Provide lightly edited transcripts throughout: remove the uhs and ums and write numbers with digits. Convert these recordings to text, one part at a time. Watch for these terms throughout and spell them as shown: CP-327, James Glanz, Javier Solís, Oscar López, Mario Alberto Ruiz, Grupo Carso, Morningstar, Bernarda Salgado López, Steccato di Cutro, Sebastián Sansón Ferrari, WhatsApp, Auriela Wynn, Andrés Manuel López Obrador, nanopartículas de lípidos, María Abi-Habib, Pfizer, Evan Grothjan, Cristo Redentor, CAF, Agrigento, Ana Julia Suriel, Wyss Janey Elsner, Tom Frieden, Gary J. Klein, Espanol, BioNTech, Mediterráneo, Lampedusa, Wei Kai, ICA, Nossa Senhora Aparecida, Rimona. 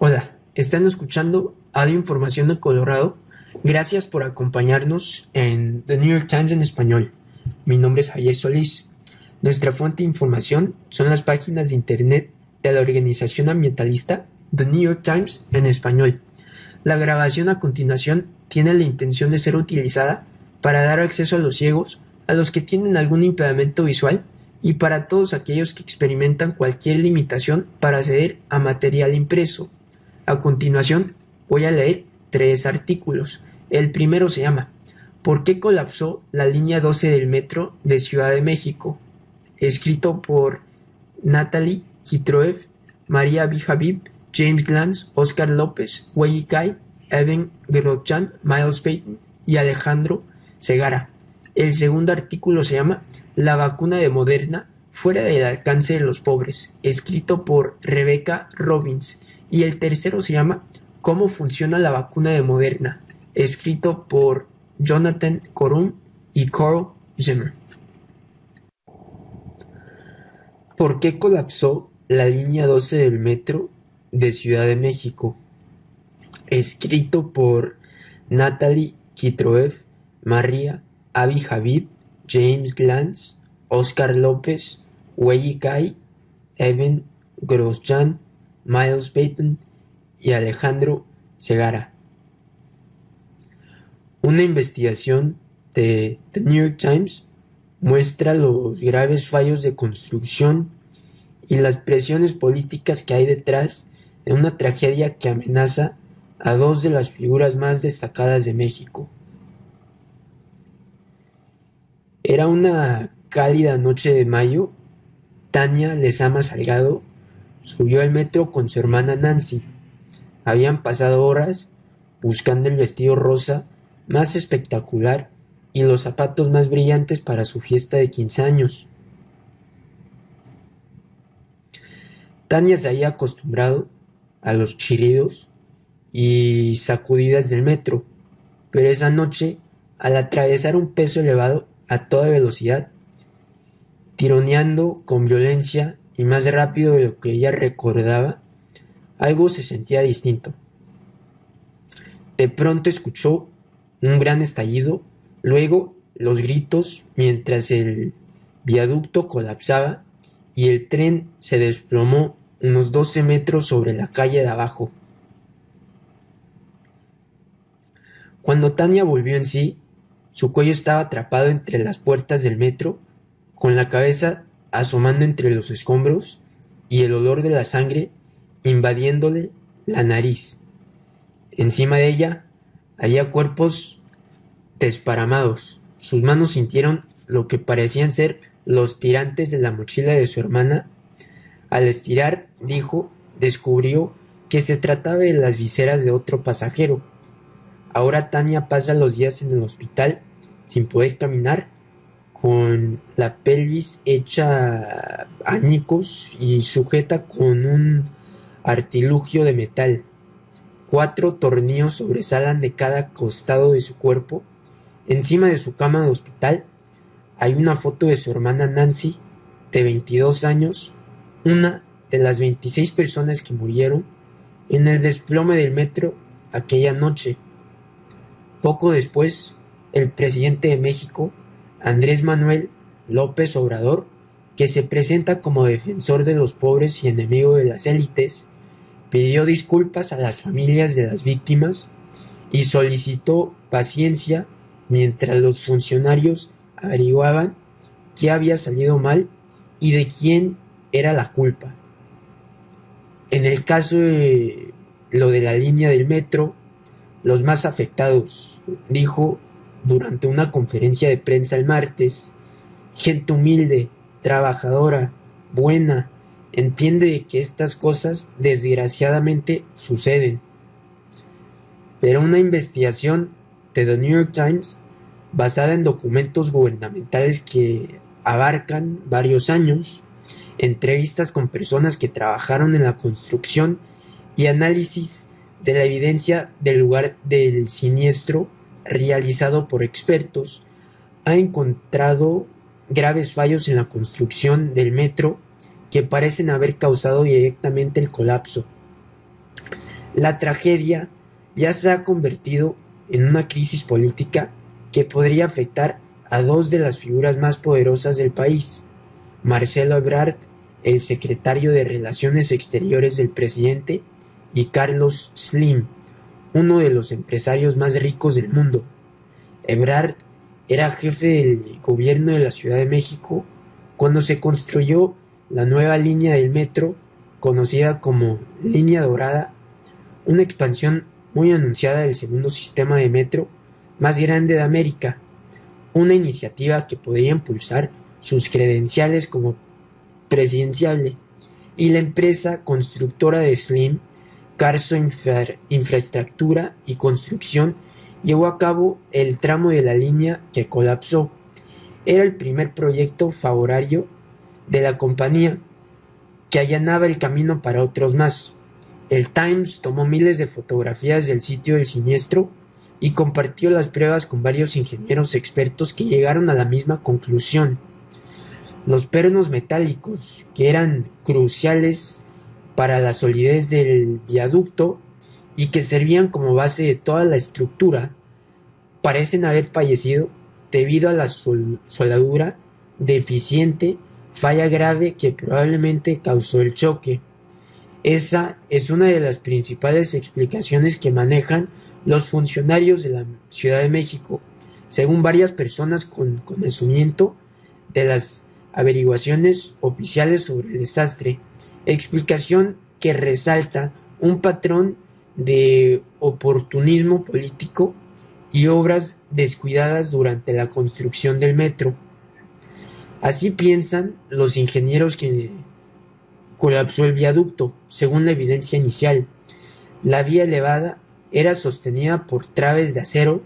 Hola, están escuchando ADIO Información de Colorado. Gracias por acompañarnos en The New York Times en español. Mi nombre es Javier Solís. Nuestra fuente de información son las páginas de internet de la organización ambientalista The New York Times en español. La grabación a continuación tiene la intención de ser utilizada para dar acceso a los ciegos, a los que tienen algún impedimento visual y para todos aquellos que experimentan cualquier limitación para acceder a material impreso. A continuación voy a leer tres artículos. El primero se llama ¿Por qué colapsó la línea 12 del metro de Ciudad de México?, escrito por Natalie Kitroeff, María Abi-Habib, James Glanz, Oscar López, Wei Kai, Evan Grothjan, Miles Payton y Alejandro Cegarra. El segundo artículo se llama La vacuna de Moderna fuera del alcance de los pobres, escrito por Rebecca Robbins. Y el tercero se llama ¿Cómo funciona la vacuna de Moderna?, escrito por Jonathan Corum y Carl Zimmer. ¿Por qué colapsó la línea 12 del metro de Ciudad de México?, escrito por Natalie Kitroeff, María Abi-Habib, James Glanz, Oscar López, Wei Kai, Evan Grothjan, Miles Payton y Alejandro Cegarra. Una investigación de The New York Times muestra los graves fallos de construcción y las presiones políticas que hay detrás de una tragedia que amenaza a dos de las figuras más destacadas de México. Era una cálida noche de mayo. Tania Lezama Salgado subió al metro con su hermana Nancy. Habían pasado horas buscando el vestido rosa más espectacular y los zapatos más brillantes para su fiesta de 15 años. Tania se había acostumbrado a los chirridos y sacudidas del metro, pero esa noche, al atravesar un peso elevado a toda velocidad, tironeando con violencia y más rápido de lo que ella recordaba, algo se sentía distinto. De pronto escuchó un gran estallido, luego los gritos mientras el viaducto colapsaba y el tren se desplomó unos 12 metros sobre la calle de abajo. Cuando Tania volvió en sí, su cuello estaba atrapado entre las puertas del metro, con la cabeza asomando entre los escombros y el olor de la sangre invadiéndole la nariz. Encima de ella había cuerpos desparamados. Sus manos sintieron lo que parecían ser los tirantes de la mochila de su hermana. Al estirar, dijo, descubrió que se trataba de las viseras de otro pasajero. Ahora Tania pasa los días en el hospital sin poder caminar, con la pelvis hecha añicos y sujeta con un artilugio de metal. 4 tornillos sobresalen de cada costado de su cuerpo. Encima de su cama de hospital hay una foto de su hermana Nancy, de 22 años, una de las 26 personas que murieron en el desplome del metro aquella noche. Poco después, el presidente de México, Andrés Manuel López Obrador, que se presenta como defensor de los pobres y enemigo de las élites, pidió disculpas a las familias de las víctimas y solicitó paciencia mientras los funcionarios averiguaban qué había salido mal y de quién era la culpa. En el caso de lo de la línea del metro, los más afectados, dijo durante una conferencia de prensa el martes, gente humilde, trabajadora, buena, entiende que estas cosas desgraciadamente suceden. Pero una investigación de The New York Times, basada en documentos gubernamentales que abarcan varios años, entrevistas con personas que trabajaron en la construcción y análisis de la evidencia del lugar del siniestro realizado por expertos, ha encontrado graves fallos en la construcción del metro que parecen haber causado directamente el colapso. La tragedia ya se ha convertido en una crisis política que podría afectar a dos de las figuras más poderosas del país: Marcelo Ebrard, el secretario de Relaciones Exteriores del presidente, y Carlos Slim, uno de los empresarios más ricos del mundo. Ebrard era jefe del gobierno de la Ciudad de México cuando se construyó la nueva línea del metro, conocida como Línea Dorada, una expansión muy anunciada del segundo sistema de metro más grande de América, una iniciativa que podría impulsar sus credenciales como presidenciable, y la empresa constructora de Slim, Carso Infraestructura y Construcción, llevó a cabo el tramo de la línea que colapsó. Era el primer proyecto favorario de la compañía, que allanaba el camino para otros más. El Times tomó miles de fotografías del sitio del siniestro y compartió las pruebas con varios ingenieros expertos que llegaron a la misma conclusión. Los pernos metálicos, que eran cruciales para la solidez del viaducto y que servían como base de toda la estructura, parecen haber fallecido debido a la soldadura deficiente, falla grave que probablemente causó el choque. Esa es una de las principales explicaciones que manejan los funcionarios de la Ciudad de México, según varias personas con conocimiento de las averiguaciones oficiales sobre el desastre, explicación que resalta un patrón de oportunismo político y obras descuidadas durante la construcción del metro. Así piensan los ingenieros que colapsó el viaducto. Según la evidencia inicial, la vía elevada era sostenida por traves de acero,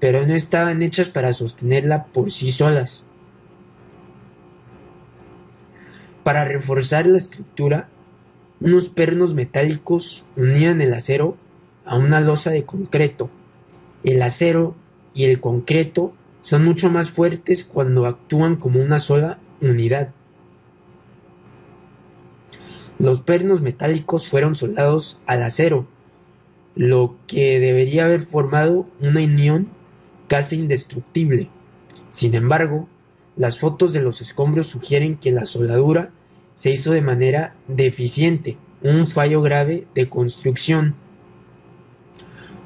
pero no estaban hechas para sostenerla por sí solas. Para reforzar la estructura, unos pernos metálicos unían el acero a una losa de concreto. El acero y el concreto son mucho más fuertes cuando actúan como una sola unidad. Los pernos metálicos fueron soldados al acero, lo que debería haber formado una unión casi indestructible. Sin embargo, las fotos de los escombros sugieren que la soldadura se hizo de manera deficiente, un fallo grave de construcción.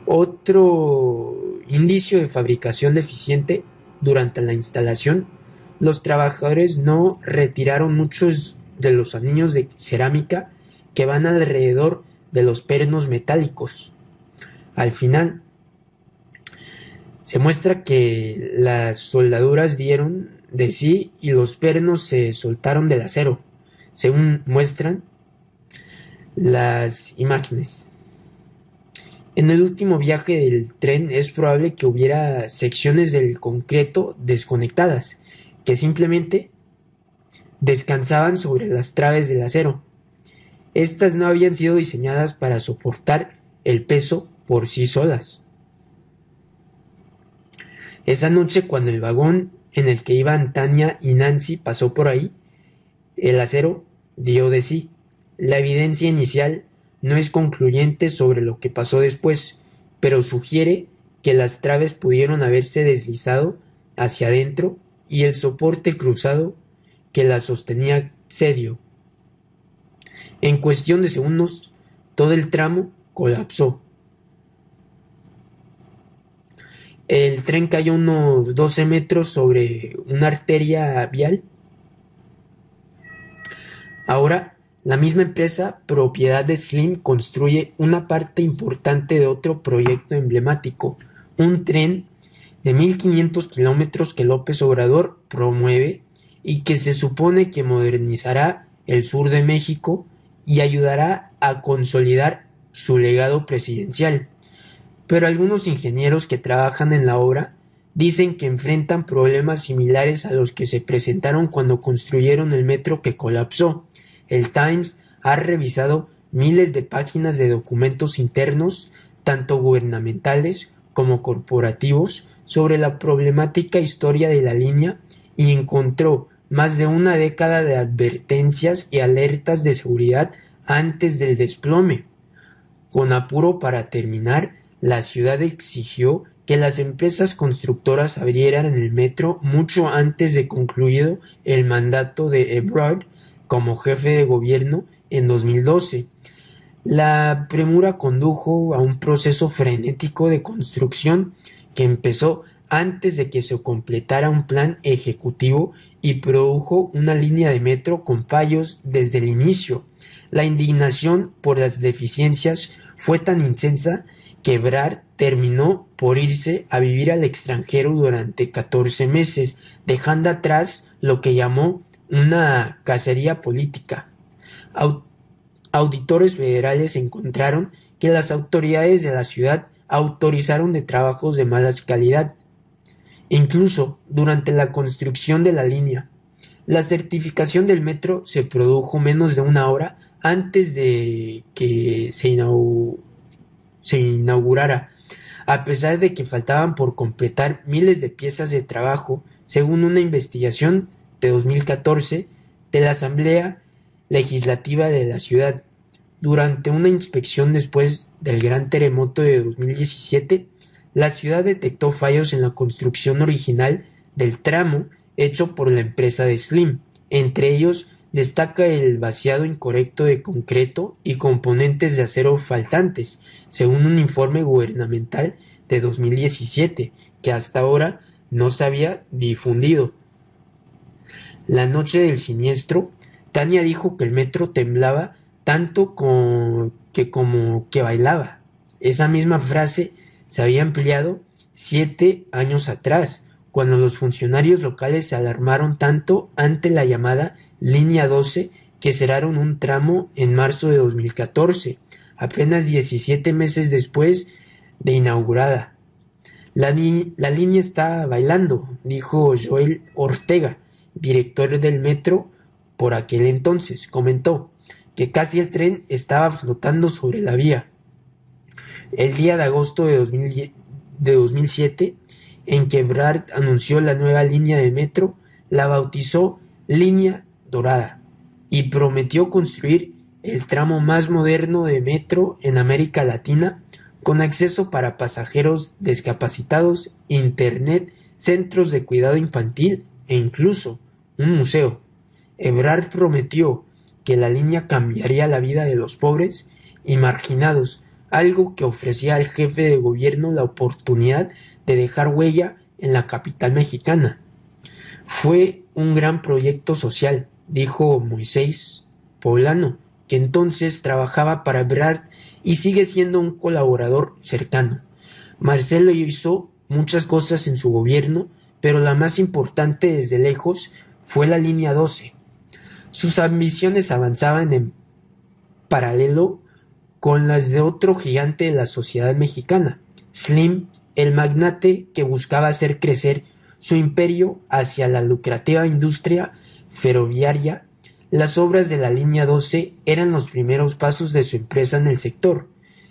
Otro indicio de fabricación deficiente: durante la instalación, los trabajadores no retiraron muchos de los anillos de cerámica que van alrededor de los pernos metálicos. Al final, se muestra que las soldaduras dieron de sí y los pernos se soltaron del acero, según muestran las imágenes. En el último viaje del tren es probable que hubiera secciones del concreto desconectadas, que simplemente descansaban sobre las traves del acero. Estas no habían sido diseñadas para soportar el peso por sí solas. Esa noche, cuando el vagón en el que iban Tania y Nancy pasó por ahí, el acero dio de sí. La evidencia inicial no es concluyente sobre lo que pasó después, pero sugiere que las traves pudieron haberse deslizado hacia adentro y el soporte cruzado que las sostenía cedió. En cuestión de segundos, todo el tramo colapsó. El tren cayó unos 12 metros sobre una arteria vial. Ahora, la misma empresa, propiedad de Slim, construye una parte importante de otro proyecto emblemático, un tren de 1.500 kilómetros que López Obrador promueve y que se supone que modernizará el sur de México y ayudará a consolidar su legado presidencial. Pero algunos ingenieros que trabajan en la obra dicen que enfrentan problemas similares a los que se presentaron cuando construyeron el metro que colapsó. El Times ha revisado miles de páginas de documentos internos, tanto gubernamentales como corporativos, sobre la problemática historia de la línea y encontró más de una década de advertencias y alertas de seguridad antes del desplome. Con apuro para terminar, la ciudad exigió que las empresas constructoras abrieran el metro mucho antes de concluido el mandato de Ebrard como jefe de gobierno en 2012. La premura condujo a un proceso frenético de construcción que empezó antes de que se completara un plan ejecutivo y produjo una línea de metro con fallos desde el inicio. La indignación por las deficiencias fue tan intensa que Ebrard terminó por irse a vivir al extranjero durante 14 meses, dejando atrás lo que llamó una cacería política. Auditores federales encontraron que las autoridades de la ciudad autorizaron de trabajos de mala calidad, incluso durante la construcción de la línea. La certificación del metro se produjo menos de una hora antes de que se inaugurara, a pesar de que faltaban por completar miles de piezas de trabajo, según una investigación de 2014 de la Asamblea Legislativa de la ciudad. Durante una inspección después del gran terremoto de 2017, la ciudad detectó fallos en la construcción original del tramo hecho por la empresa de Slim. Entre ellos destaca el vaciado incorrecto de concreto y componentes de acero faltantes, según un informe gubernamental de 2017 que hasta ahora no se había difundido. La noche del siniestro, Tania dijo que el metro temblaba tanto como que bailaba. Esa misma frase se había ampliado 7 años atrás, cuando los funcionarios locales se alarmaron tanto ante la llamada Línea 12 que cerraron un tramo en marzo de 2014, apenas 17 meses después de inaugurada. La línea está bailando, dijo Joel Ortega, director del metro por aquel entonces. Comentó que casi el tren estaba flotando sobre la vía. El día de agosto de 2007, en que Ebrard anunció la nueva línea de metro, la bautizó Línea Dorada y prometió construir el tramo más moderno de metro en América Latina, con acceso para pasajeros discapacitados, internet, centros de cuidado infantil e incluso un museo. Ebrard prometió que la línea cambiaría la vida de los pobres y marginados, algo que ofrecía al jefe de gobierno la oportunidad de dejar huella en la capital mexicana. Fue un gran proyecto social, dijo Moisés Poblano, que entonces trabajaba para Ebrard y sigue siendo un colaborador cercano. Marcelo hizo muchas cosas en su gobierno, pero la más importante desde lejos fue la línea 12. Sus ambiciones avanzaban en paralelo con las de otro gigante de la sociedad mexicana, Slim, el magnate que buscaba hacer crecer su imperio hacia la lucrativa industria ferroviaria. Las obras de la línea 12 eran los primeros pasos de su empresa en el sector.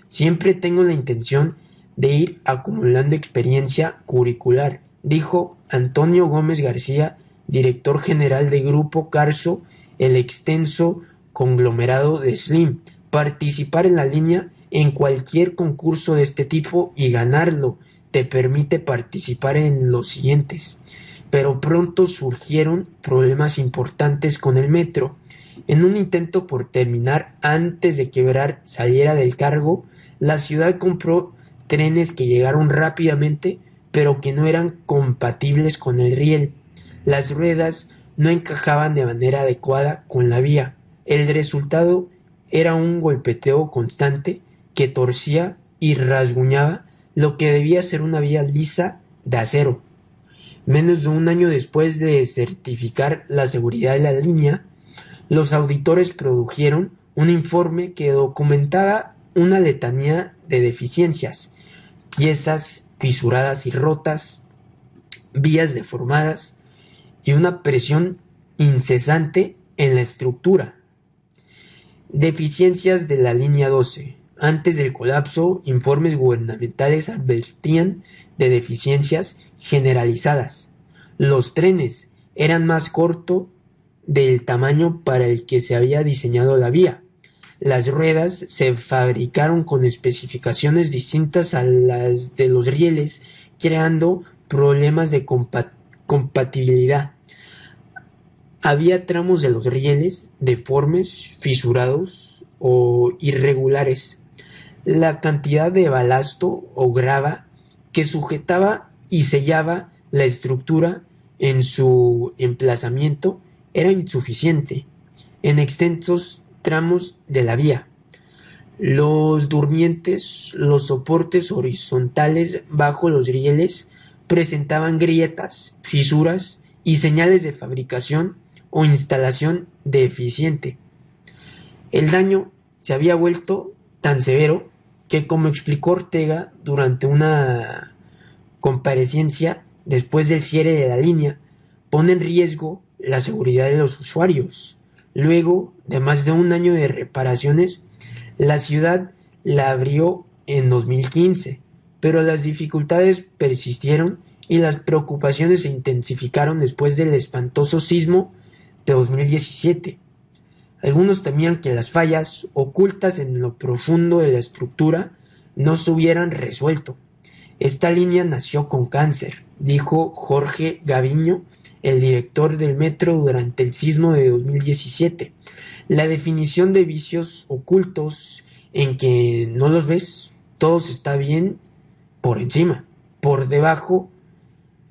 Siempre tengo la intención de ir acumulando experiencia curricular, dijo Antonio Gómez García, director general de Grupo Carso, el extenso conglomerado de Slim. Participar en la línea en cualquier concurso de este tipo y ganarlo te permite participar en los siguientes. Pero pronto surgieron problemas importantes con el metro. En un intento por terminar antes de que Ebrard saliera del cargo, la ciudad compró trenes que llegaron rápidamente, pero que no eran compatibles con el riel. Las ruedas no encajaban de manera adecuada con la vía. El resultado era un golpeteo constante que torcía y rasguñaba lo que debía ser una vía lisa de acero. Menos de un año después de certificar la seguridad de la línea, los auditores produjeron un informe que documentaba una letanía de deficiencias: piezas fisuradas y rotas, vías deformadas y una presión incesante en la estructura. Deficiencias de la línea 12. Antes del colapso, informes gubernamentales advertían de deficiencias generalizadas. Los trenes eran más cortos del tamaño para el que se había diseñado la vía. Las ruedas se fabricaron con especificaciones distintas a las de los rieles, creando problemas de compatibilidad. Había tramos de los rieles deformes, fisurados o irregulares. La cantidad de balasto o grava que sujetaba y sellaba la estructura en su emplazamiento era insuficiente en extensos tramos de la vía. Los durmientes, los soportes horizontales bajo los rieles presentaban grietas, fisuras y señales de fabricación o instalación deficiente. El daño se había vuelto tan severo que, como explicó Ortega durante una comparecencia después del cierre de la línea, pone en riesgo la seguridad de los usuarios. Luego de más de un año de reparaciones, la ciudad la abrió en 2015, pero las dificultades persistieron y las preocupaciones se intensificaron después del espantoso sismo de 2017. Algunos temían que las fallas ocultas en lo profundo de la estructura no se hubieran resuelto. Esta línea nació con cáncer, dijo Jorge Gaviño, el director del metro, durante el sismo de 2017. La definición de vicios ocultos en que no los ves, todos está bien por encima, por debajo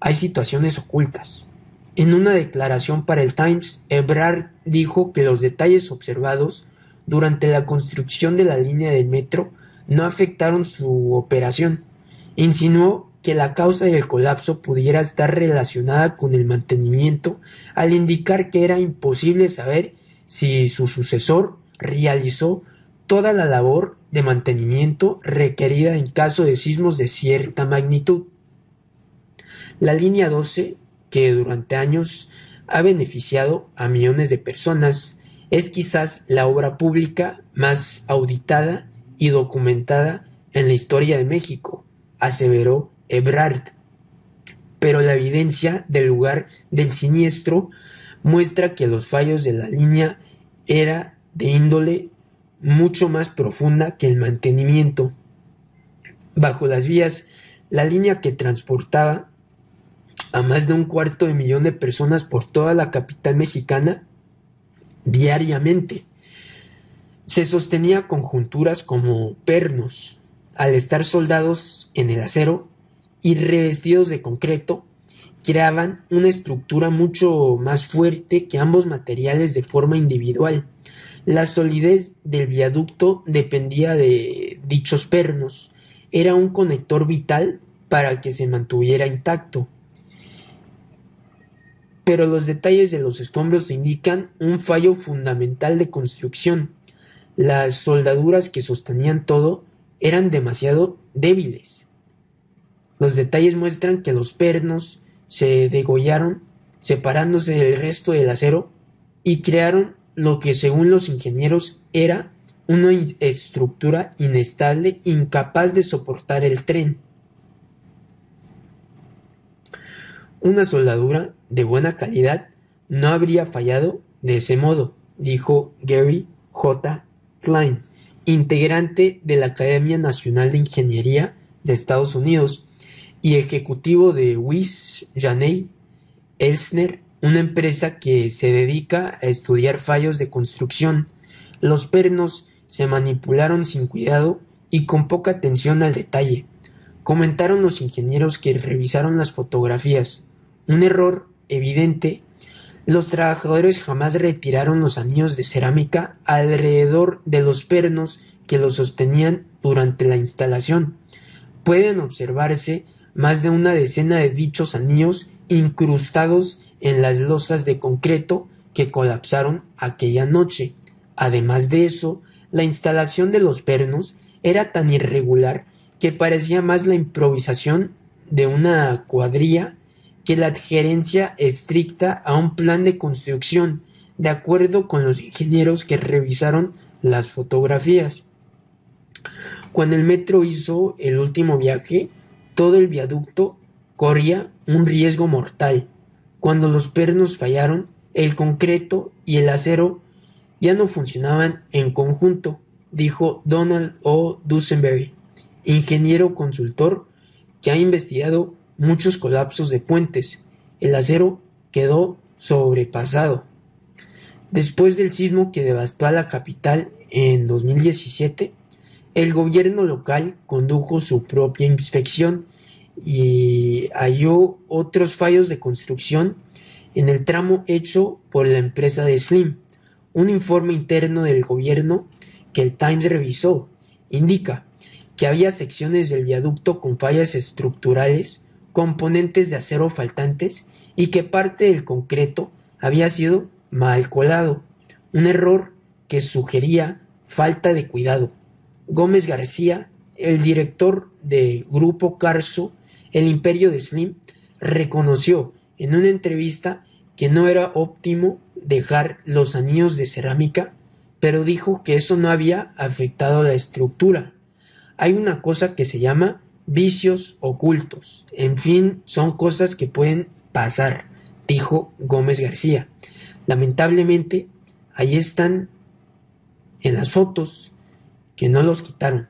hay situaciones ocultas. En una declaración para el Times, Ebrard dijo que los detalles observados durante la construcción de la línea del metro no afectaron su operación. Insinuó que la causa del colapso pudiera estar relacionada con el mantenimiento, al indicar que era imposible saber si su sucesor realizó toda la labor de mantenimiento requerida en caso de sismos de cierta magnitud. La línea 12, que durante años ha beneficiado a millones de personas, es quizás la obra pública más auditada y documentada en la historia de México, aseveró Ebrard. Pero la evidencia del lugar del siniestro muestra que los fallos de la línea era de índole mucho más profunda que el mantenimiento. Bajo las vías, la línea que transportaba a más de 250,000 de personas por toda la capital mexicana diariamente, se sostenía con junturas como pernos, al estar soldados en el acero y revestidos de concreto, creaban una estructura mucho más fuerte que ambos materiales de forma individual. La solidez del viaducto dependía de dichos pernos, era un conector vital para que se mantuviera intacto. Pero los detalles de los escombros indican un fallo fundamental de construcción. Las soldaduras que sostenían todo eran demasiado débiles. Los detalles muestran que los pernos se degollaron, separándose del resto del acero, y crearon lo que, según los ingenieros, era una estructura inestable, incapaz de soportar el tren. Una soldadura de buena calidad no habría fallado de ese modo, dijo Gary J. Klein, integrante de la Academia Nacional de Ingeniería de Estados Unidos y ejecutivo de Wyss Janey Elsner, una empresa que se dedica a estudiar fallos de construcción. Los pernos se manipularon sin cuidado y con poca atención al detalle, comentaron los ingenieros que revisaron las fotografías. Un error evidente. Los trabajadores jamás retiraron los anillos de cerámica alrededor de los pernos que los sostenían durante la instalación. Pueden observarse más de una decena de dichos anillos incrustados en las losas de concreto que colapsaron aquella noche. Además de eso, la instalación de los pernos era tan irregular que parecía más la improvisación de una cuadrilla que la adherencia estricta a un plan de construcción, de acuerdo con los ingenieros que revisaron las fotografías. Cuando el metro hizo el último viaje, todo el viaducto corría un riesgo mortal. Cuando los pernos fallaron, el concreto y el acero ya no funcionaban en conjunto, dijo Donald O. Dusenberry, ingeniero consultor que ha investigado muchos colapsos de puentes. El acero quedó sobrepasado. Después del sismo que devastó a la capital en 2017, el gobierno local condujo su propia inspección y halló otros fallos de construcción en el tramo hecho por la empresa de Slim. Un informe interno del gobierno que el Times revisó indica que había secciones del viaducto con fallas estructurales, componentes de acero faltantes y que parte del concreto había sido mal colado, un error que sugería falta de cuidado. Gómez García, el director de Grupo Carso, el imperio de Slim, reconoció en una entrevista que no era óptimo dejar los anillos de cerámica, pero dijo que eso no había afectado la estructura. Hay una cosa que se llama vicios ocultos. En fin, son cosas que pueden pasar, dijo Gómez García. Lamentablemente, ahí están en las fotos que no los quitaron.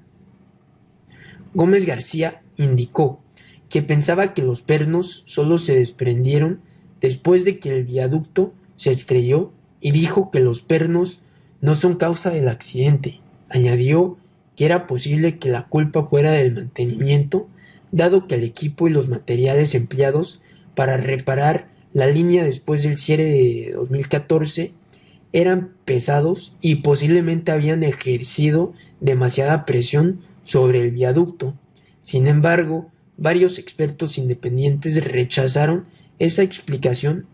Gómez García indicó que pensaba que los pernos solo se desprendieron después de que el viaducto se estrelló y dijo que los pernos no son causa del accidente. Añadió que era posible que la culpa fuera del mantenimiento, dado que el equipo y los materiales empleados para reparar la línea después del cierre de 2014 eran pesados y posiblemente habían ejercido demasiada presión sobre el viaducto. Sin embargo, varios expertos independientes rechazaron esa explicación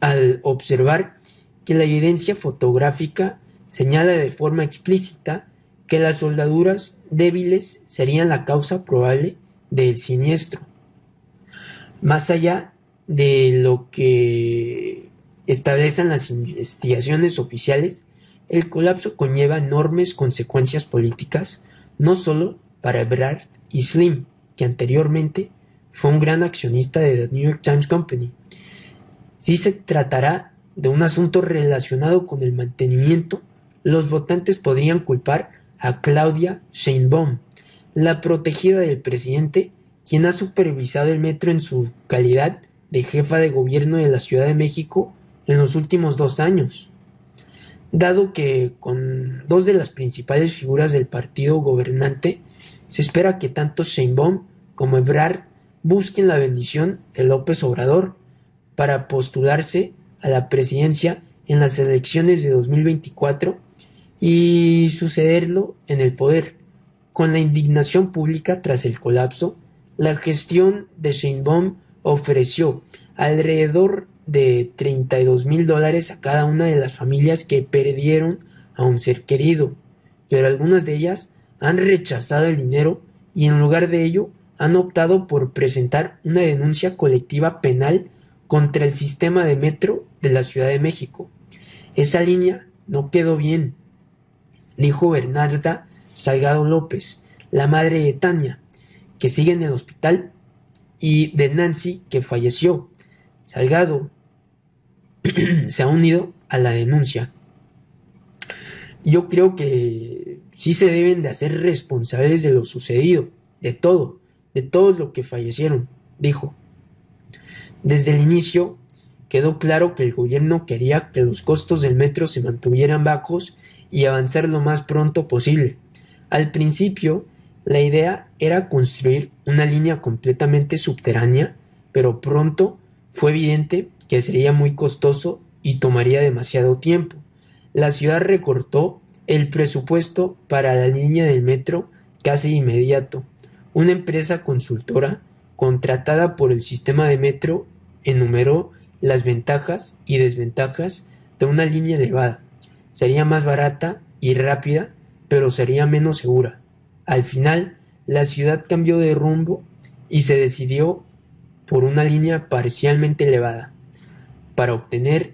al observar que la evidencia fotográfica señala de forma explícita que las soldaduras débiles serían la causa probable del siniestro. Más allá de lo que establecen las investigaciones oficiales, el colapso conlleva enormes consecuencias políticas, no solo para Ebrard y Slim, que anteriormente fue un gran accionista de The New York Times Company. Si se tratará de un asunto relacionado con el mantenimiento, los votantes podrían culpar a Claudia Sheinbaum, la protegida del presidente, quien ha supervisado el metro en su calidad de jefa de gobierno de la Ciudad de México en los últimos 2 años. Dado que con 2 de las principales figuras del partido gobernante, se espera que tanto Sheinbaum como Ebrard busquen la bendición de López Obrador para postularse a la presidencia en las elecciones de 2024 y sucederlo en el poder. Con la indignación pública tras el colapso, la gestión de Sheinbaum ofreció alrededor de $32,000 a cada una de las familias que perdieron a un ser querido, pero algunas de ellas han rechazado el dinero y en lugar de ello han optado por presentar una denuncia colectiva penal contra el sistema de metro de la Ciudad de México. Esa línea no quedó bien, dijo Bernarda Salgado López, la madre de Tania, que sigue en el hospital, y de Nancy, que falleció. Salgado se ha unido a la denuncia. Yo creo que sí se deben de hacer responsables de lo sucedido, de todo lo que fallecieron, dijo. Desde el inicio quedó claro que el gobierno quería que los costos del metro se mantuvieran bajos y avanzar lo más pronto posible. Al principio, la idea era construir una línea completamente subterránea, pero pronto fue evidente que sería muy costoso y tomaría demasiado tiempo. La ciudad recortó el presupuesto para la línea del metro casi inmediato. Una empresa consultora contratada por el sistema de metro enumeró las ventajas y desventajas de una línea elevada. Sería más barata y rápida, pero sería menos segura. Al final, la ciudad cambió de rumbo y se decidió por una línea parcialmente elevada. Para obtener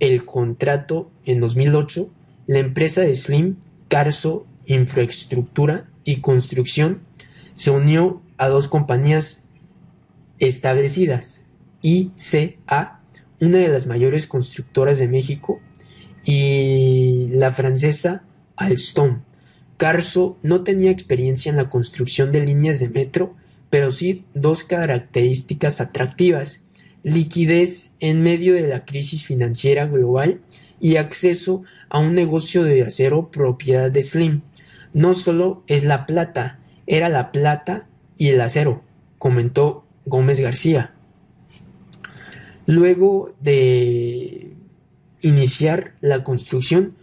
el contrato en 2008, la empresa de Slim, Carso, Infraestructura y Construcción se unió a 2 compañías establecidas, ICA, una de las mayores constructoras de México, y la francesa Alstom. Carso no tenía experiencia en la construcción de líneas de metro, pero sí dos características atractivas: liquidez en medio de la crisis financiera global y acceso a un negocio de acero propiedad de Slim. No solo es la plata, era la plata y el acero, comentó Gómez García. Luego de iniciar la construcción,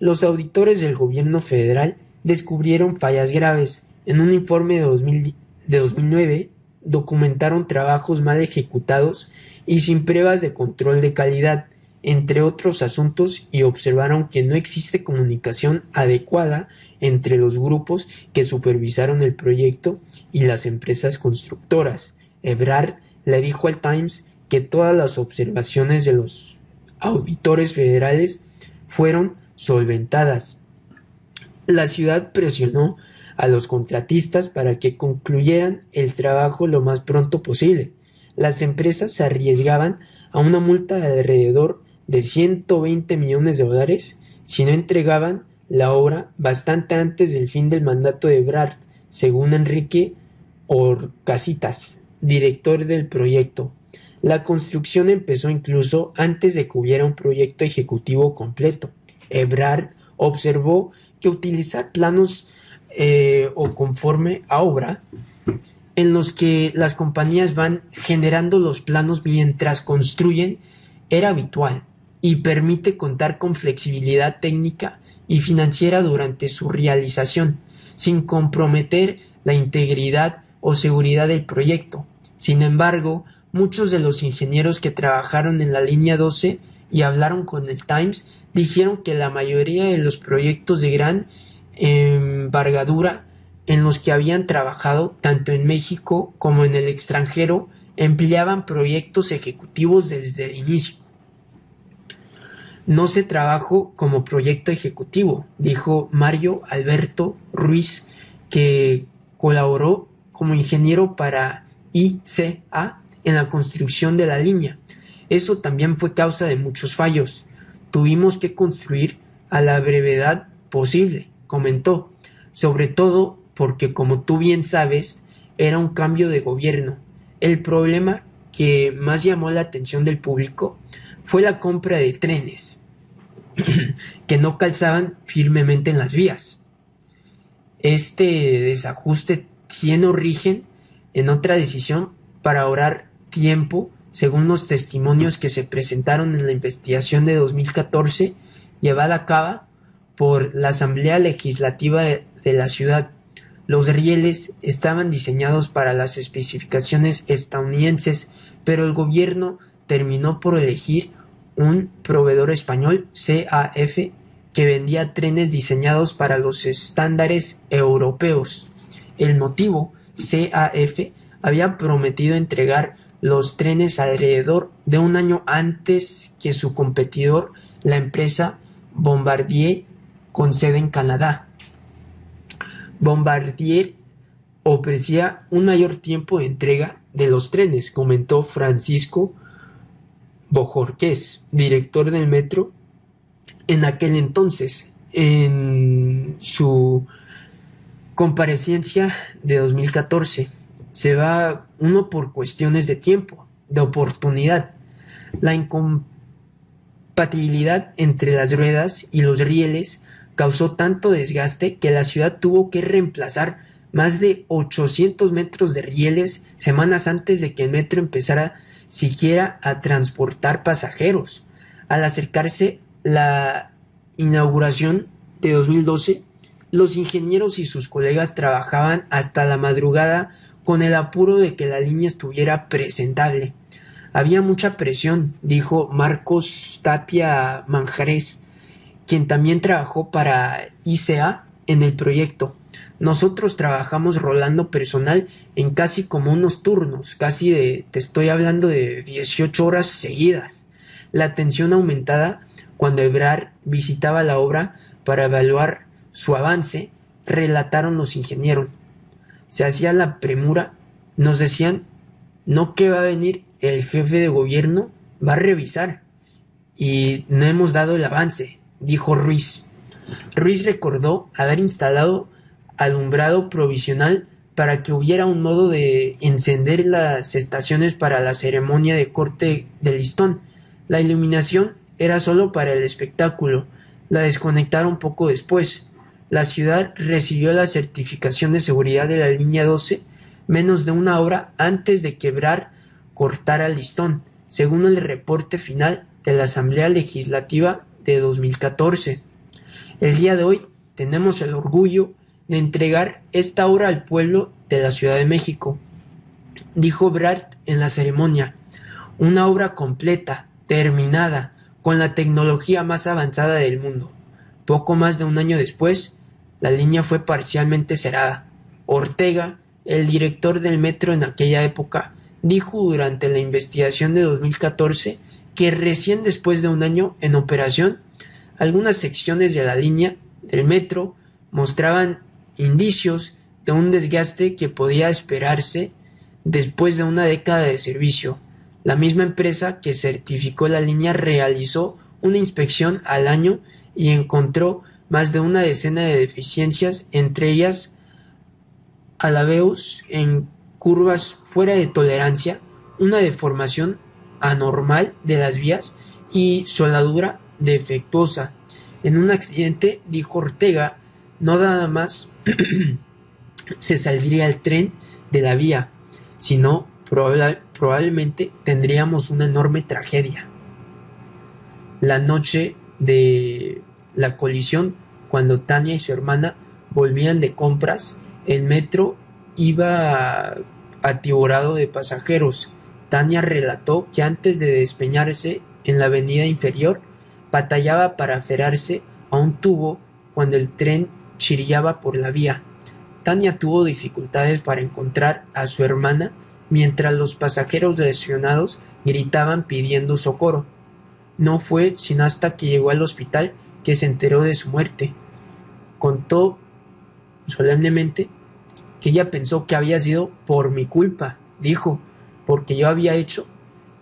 los auditores del gobierno federal descubrieron fallas graves. En un informe de 2009 documentaron trabajos mal ejecutados y sin pruebas de control de calidad, entre otros asuntos, y observaron que no existe comunicación adecuada entre los grupos que supervisaron el proyecto y las empresas constructoras. Ebrard le dijo al Times que todas las observaciones de los auditores federales fueron solventadas. La ciudad presionó a los contratistas para que concluyeran el trabajo lo más pronto posible. Las empresas se arriesgaban a una multa de alrededor de 120 millones de dólares si no entregaban la obra bastante antes del fin del mandato de Ebrard, según Enrique Orcasitas, director del proyecto. La construcción empezó incluso antes de que hubiera un proyecto ejecutivo completo. Ebrard observó que utilizar planos o conforme a obra, en los que las compañías van generando los planos mientras construyen, era habitual y permite contar con flexibilidad técnica y financiera durante su realización, sin comprometer la integridad o seguridad del proyecto. Sin embargo, muchos de los ingenieros que trabajaron en la línea 12 y hablaron con el Times dijeron que la mayoría de los proyectos de gran envergadura en los que habían trabajado tanto en México como en el extranjero empleaban proyectos ejecutivos desde el inicio. No se trabajó como proyecto ejecutivo, dijo Mario Alberto Ruiz, que colaboró como ingeniero para ICA en la construcción de la línea. Eso también fue causa de muchos fallos. Tuvimos que construir a la brevedad posible, comentó, sobre todo porque, como tú bien sabes, era un cambio de gobierno. El problema que más llamó la atención del público fue la compra de trenes que no calzaban firmemente en las vías. Este desajuste tiene origen en otra decisión para ahorrar tiempo, según los testimonios que se presentaron en la investigación de 2014 llevada a cabo por la Asamblea Legislativa de la ciudad. Los rieles estaban diseñados para las especificaciones estadounidenses, pero el gobierno terminó por elegir un proveedor español, CAF, que vendía trenes diseñados para los estándares europeos. El motivo: CAF había prometido entregar los trenes alrededor de un año antes que su competidor, la empresa Bombardier, con sede en Canadá. Bombardier ofrecía un mayor tiempo de entrega de los trenes, comentó Francisco Bojorquez, director del metro en aquel entonces, en su comparecencia de 2014. Se va uno por cuestiones de tiempo, de oportunidad. La incompatibilidad entre las ruedas y los rieles causó tanto desgaste que la ciudad tuvo que reemplazar más de 800 metros de rieles semanas antes de que el metro empezara siquiera a transportar pasajeros. Al acercarse la inauguración de 2012, los ingenieros y sus colegas trabajaban hasta la madrugada con el apuro de que la línea estuviera presentable. Había mucha presión, dijo Marcos Tapia Manjarés, quien también trabajó para ICA en el proyecto. Nosotros trabajamos rolando personal en casi como unos turnos, te estoy hablando de 18 horas seguidas. La tensión aumentada cuando Ebrard visitaba la obra para evaluar su avance, relataron los ingenieros. Se hacía la premura, nos decían, no que va a venir el jefe de gobierno, va a revisar, y no hemos dado el avance. dijo Ruiz. Ruiz recordó haber instalado alumbrado provisional para que hubiera un modo de encender las estaciones para la ceremonia de corte de listón. La iluminación era solo para el espectáculo. La desconectaron poco después. La ciudad recibió la certificación de seguridad de la línea 12 menos de una hora antes de que Ebrard cortara el listón, según el reporte final de la Asamblea Legislativa de 2014. El día de hoy tenemos el orgullo de entregar esta obra al pueblo de la Ciudad de México, dijo Ebrard en la ceremonia. Una obra completa, terminada, con la tecnología más avanzada del mundo. Poco más de un año después, la línea fue parcialmente cerrada. Ortega, el director del metro en aquella época, dijo durante la investigación de 2014 que recién después de un año en operación, algunas secciones de la línea del metro mostraban indicios de un desgaste que podía esperarse después de una década de servicio. La misma empresa que certificó la línea realizó una inspección al año y encontró más de una decena de deficiencias, entre ellas alabeos en curvas fuera de tolerancia, una deformación anormal de las vías y soldadura defectuosa. En un accidente, dijo Ortega, no nada más se saldría el tren de la vía, sino probablemente tendríamos una enorme tragedia. La noche de la colisión, cuando Tania y su hermana volvían de compras, el metro iba atiborrado de pasajeros. Tania relató que antes de despeñarse en la avenida inferior, batallaba para aferrarse a un tubo cuando el tren chirriaba por la vía. Tania tuvo dificultades para encontrar a su hermana mientras los pasajeros lesionados gritaban pidiendo socorro. No fue sino hasta que llegó al hospital que se enteró de su muerte. Contó solemnemente que ella pensó que había sido por mi culpa, dijo, porque yo había hecho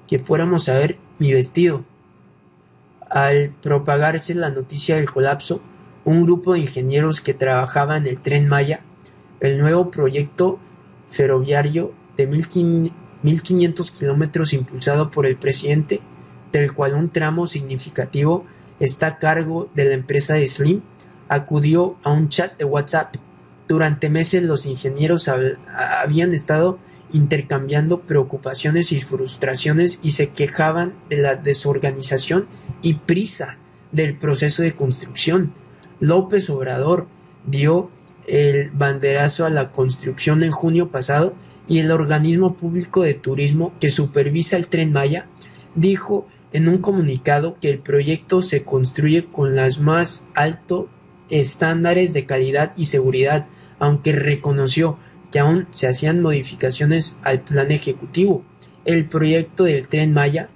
que fuéramos a ver mi vestido. Al propagarse la noticia del colapso, un grupo de ingenieros que trabajaban en el Tren Maya, el nuevo proyecto ferroviario de 1.500 kilómetros impulsado por el presidente, del cual un tramo significativo está a cargo de la empresa de Slim, acudió a un chat de WhatsApp. Durante meses los ingenieros habían estado intercambiando preocupaciones y frustraciones y se quejaban de la desorganización y prisa del proceso de construcción. López Obrador dio el banderazo a la construcción en junio pasado y el organismo público de turismo que supervisa el Tren Maya dijo en un comunicado que el proyecto se construye con los más altos estándares de calidad y seguridad, aunque reconoció que aún se hacían modificaciones al plan ejecutivo. El proyecto del Tren Maya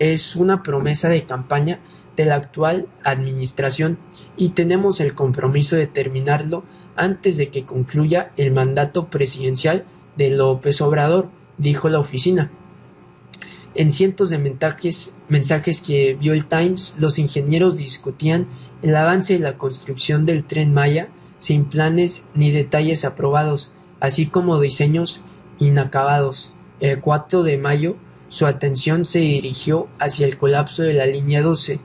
es una promesa de campaña de la actual administración y tenemos el compromiso de terminarlo antes de que concluya el mandato presidencial de López Obrador, dijo la oficina. En cientos de mensajes que vio el Times, los ingenieros discutían el avance de la construcción del Tren Maya sin planes ni detalles aprobados, así como diseños inacabados. El 4 de mayo, su atención se dirigió hacia el colapso de la línea 12,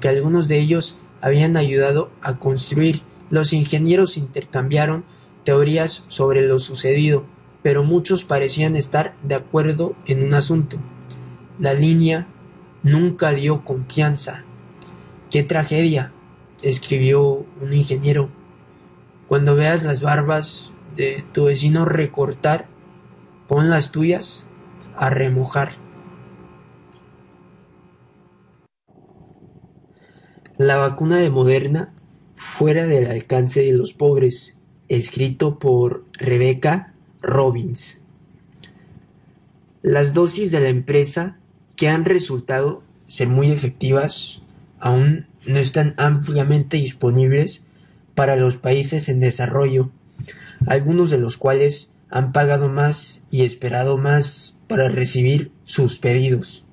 que algunos de ellos habían ayudado a construir. Los ingenieros intercambiaron teorías sobre lo sucedido, pero muchos parecían estar de acuerdo en un asunto. La línea nunca dio confianza. ¡Qué tragedia!, escribió un ingeniero. Cuando veas las barbas de tu vecino recortar, pon las tuyas a remojar. La vacuna de Moderna fuera del alcance de los pobres, escrito por Rebecca Robbins. Las dosis de la empresa que han resultado ser muy efectivas aún no están ampliamente disponibles para los países en desarrollo, algunos de los cuales han pagado más y esperado más para recibir sus pedidos.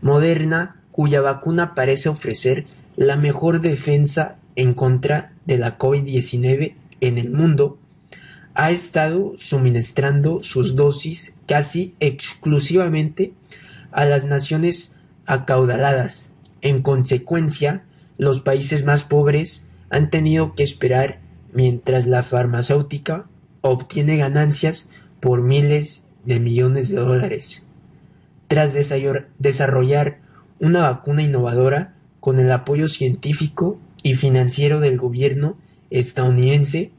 Moderna, cuya vacuna parece ofrecer la mejor defensa en contra de la COVID-19 en el mundo, ha estado suministrando sus dosis casi exclusivamente a las naciones acaudaladas. En consecuencia, los países más pobres han tenido que esperar mientras la farmacéutica obtiene ganancias por miles de millones de dólares. Tras desarrollar una vacuna innovadora con el apoyo científico y financiero del gobierno estadounidense,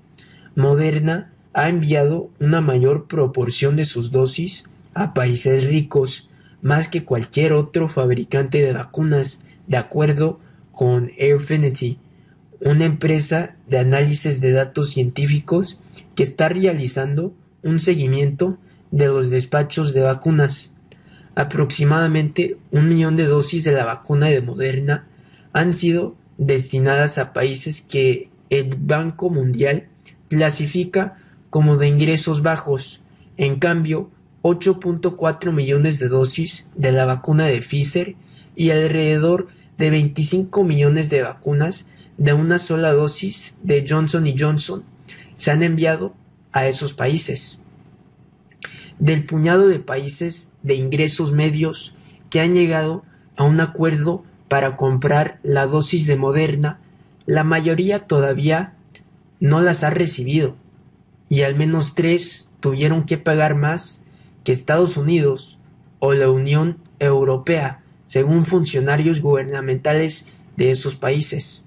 Moderna ha enviado una mayor proporción de sus dosis a países ricos, más que cualquier otro fabricante de vacunas, de acuerdo con Airfinity, una empresa de análisis de datos científicos que está realizando un seguimiento de los despachos de vacunas. Aproximadamente 1 millón de dosis de la vacuna de Moderna han sido destinadas a países que el Banco Mundial clasifica como de ingresos bajos. En cambio, 8.4 millones de dosis de la vacuna de Pfizer y alrededor de 25 millones de vacunas de una sola dosis de Johnson & Johnson se han enviado a esos países. Del puñado de países de ingresos medios que han llegado a un acuerdo para comprar la dosis de Moderna, la mayoría todavía no las ha recibido, y al menos 3 tuvieron que pagar más que Estados Unidos o la Unión Europea, según funcionarios gubernamentales de esos países.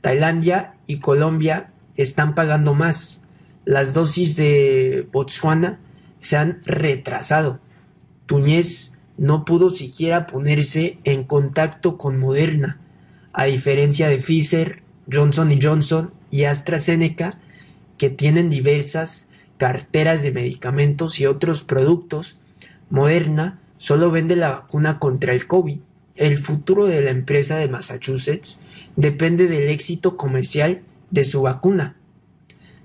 Tailandia y Colombia están pagando más. Las dosis de Botsuana se han retrasado. Túnez no pudo siquiera ponerse en contacto con Moderna, a diferencia de Pfizer, Johnson & Johnson y AstraZeneca, que tienen diversas carteras de medicamentos y otros productos. Moderna solo vende la vacuna contra el COVID. El futuro de la empresa de Massachusetts depende del éxito comercial de su vacuna.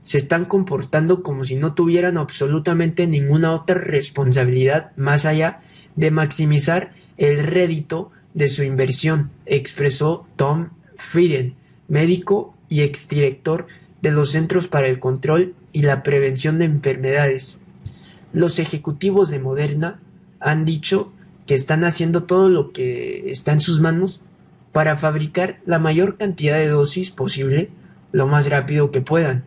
Se están comportando como si no tuvieran absolutamente ninguna otra responsabilidad más allá de maximizar el rédito de su inversión, expresó Tom Frieden, médico y exdirector de los Centros para el Control y la Prevención de Enfermedades. Los ejecutivos de Moderna han dicho que están haciendo todo lo que está en sus manos para fabricar la mayor cantidad de dosis posible lo más rápido que puedan,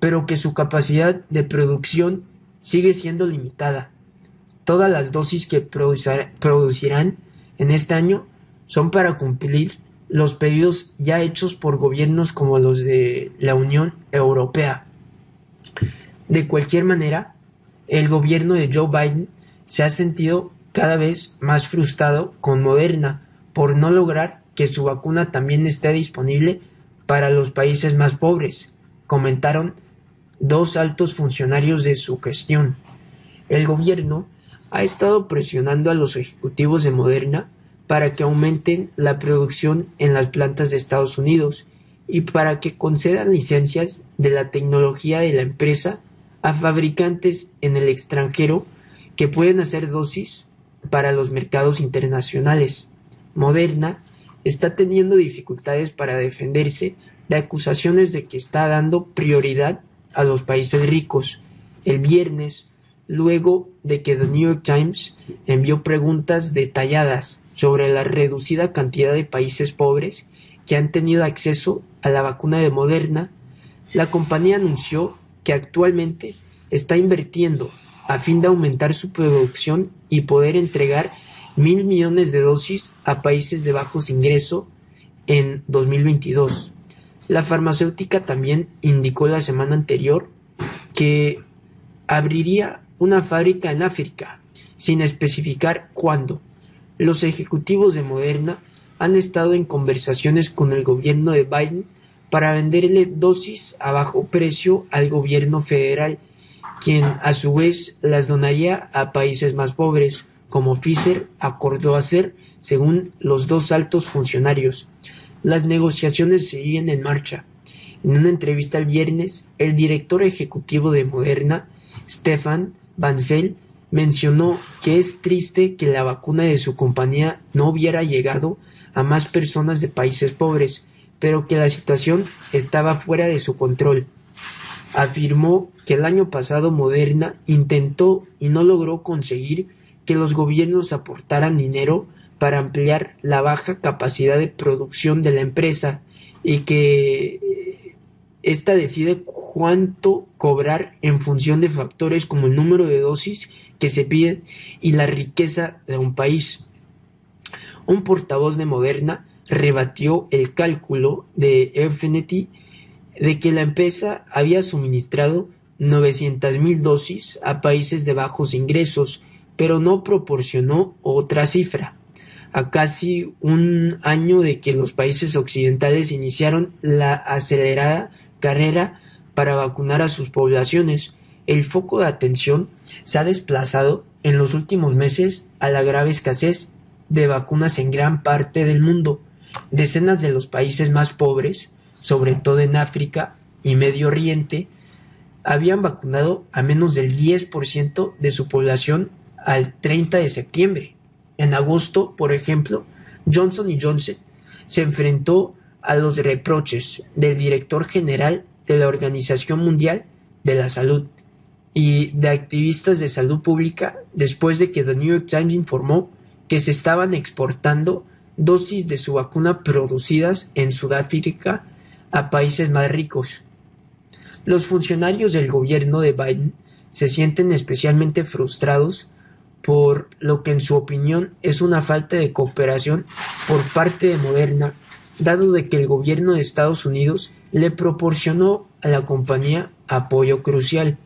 pero que su capacidad de producción sigue siendo limitada. Todas las dosis que producirán en este año son para cumplir los pedidos ya hechos por gobiernos como los de la Unión Europea. De cualquier manera, el gobierno de Joe Biden se ha sentido cada vez más frustrado con Moderna por no lograr que su vacuna también esté disponible para los países más pobres, comentaron dos altos funcionarios de su gestión. El gobierno ha estado presionando a los ejecutivos de Moderna para que aumenten la producción en las plantas de Estados Unidos y para que concedan licencias de la tecnología de la empresa a fabricantes en el extranjero que pueden hacer dosis para los mercados internacionales. Moderna está teniendo dificultades para defenderse de acusaciones de que está dando prioridad a los países ricos. El viernes, luego de que The New York Times envió preguntas detalladas sobre la reducida cantidad de países pobres que han tenido acceso a la vacuna de Moderna, la compañía anunció que actualmente está invirtiendo a fin de aumentar su producción y poder entregar 1.000 millones de dosis a países de bajos ingresos en 2022. La farmacéutica también indicó la semana anterior que abriría una fábrica en África, sin especificar cuándo. Los ejecutivos de Moderna han estado en conversaciones con el gobierno de Biden para venderle dosis a bajo precio al gobierno federal, quien a su vez las donaría a países más pobres, como Pfizer acordó hacer, según los dos altos funcionarios. Las negociaciones siguen en marcha. En una entrevista el viernes, el director ejecutivo de Moderna, Stefan Bancel, mencionó que es triste que la vacuna de su compañía no hubiera llegado a más personas de países pobres, pero que la situación estaba fuera de su control. Afirmó que el año pasado Moderna intentó y no logró conseguir que los gobiernos aportaran dinero para ampliar la baja capacidad de producción de la empresa y que ésta decide cuánto cobrar en función de factores como el número de dosis que se piden y la riqueza de un país. Un portavoz de Moderna rebatió el cálculo de Infinity de que la empresa había suministrado 900.000 dosis a países de bajos ingresos, pero no proporcionó otra cifra. A casi un año de que los países occidentales iniciaron la acelerada carrera para vacunar a sus poblaciones, el foco de atención se ha desplazado en los últimos meses a la grave escasez de vacunas en gran parte del mundo. Decenas de los países más pobres, sobre todo en África y Medio Oriente, habían vacunado a menos del 10% de su población al 30 de septiembre. En agosto, por ejemplo, Johnson & Johnson se enfrentó a los reproches del director general de la Organización Mundial de la Salud y de activistas de salud pública después de que The New York Times informó que se estaban exportando dosis de su vacuna producidas en Sudáfrica a países más ricos. Los funcionarios del gobierno de Biden se sienten especialmente frustrados por lo que en su opinión es una falta de cooperación por parte de Moderna, dado de que el gobierno de Estados Unidos le proporcionó a la compañía apoyo crucial.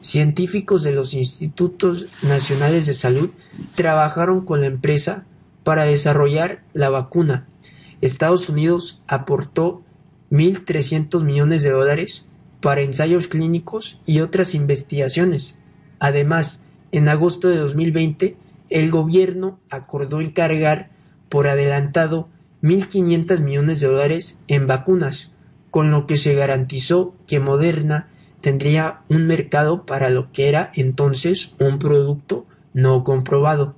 Científicos de los Institutos Nacionales de Salud trabajaron con la empresa para desarrollar la vacuna. Estados Unidos aportó $1.300 millones para ensayos clínicos y otras investigaciones. Además, en agosto de 2020, el gobierno acordó encargar por adelantado $1.500 millones en vacunas, con lo que se garantizó que Moderna tendría un mercado para lo que era entonces un producto no comprobado.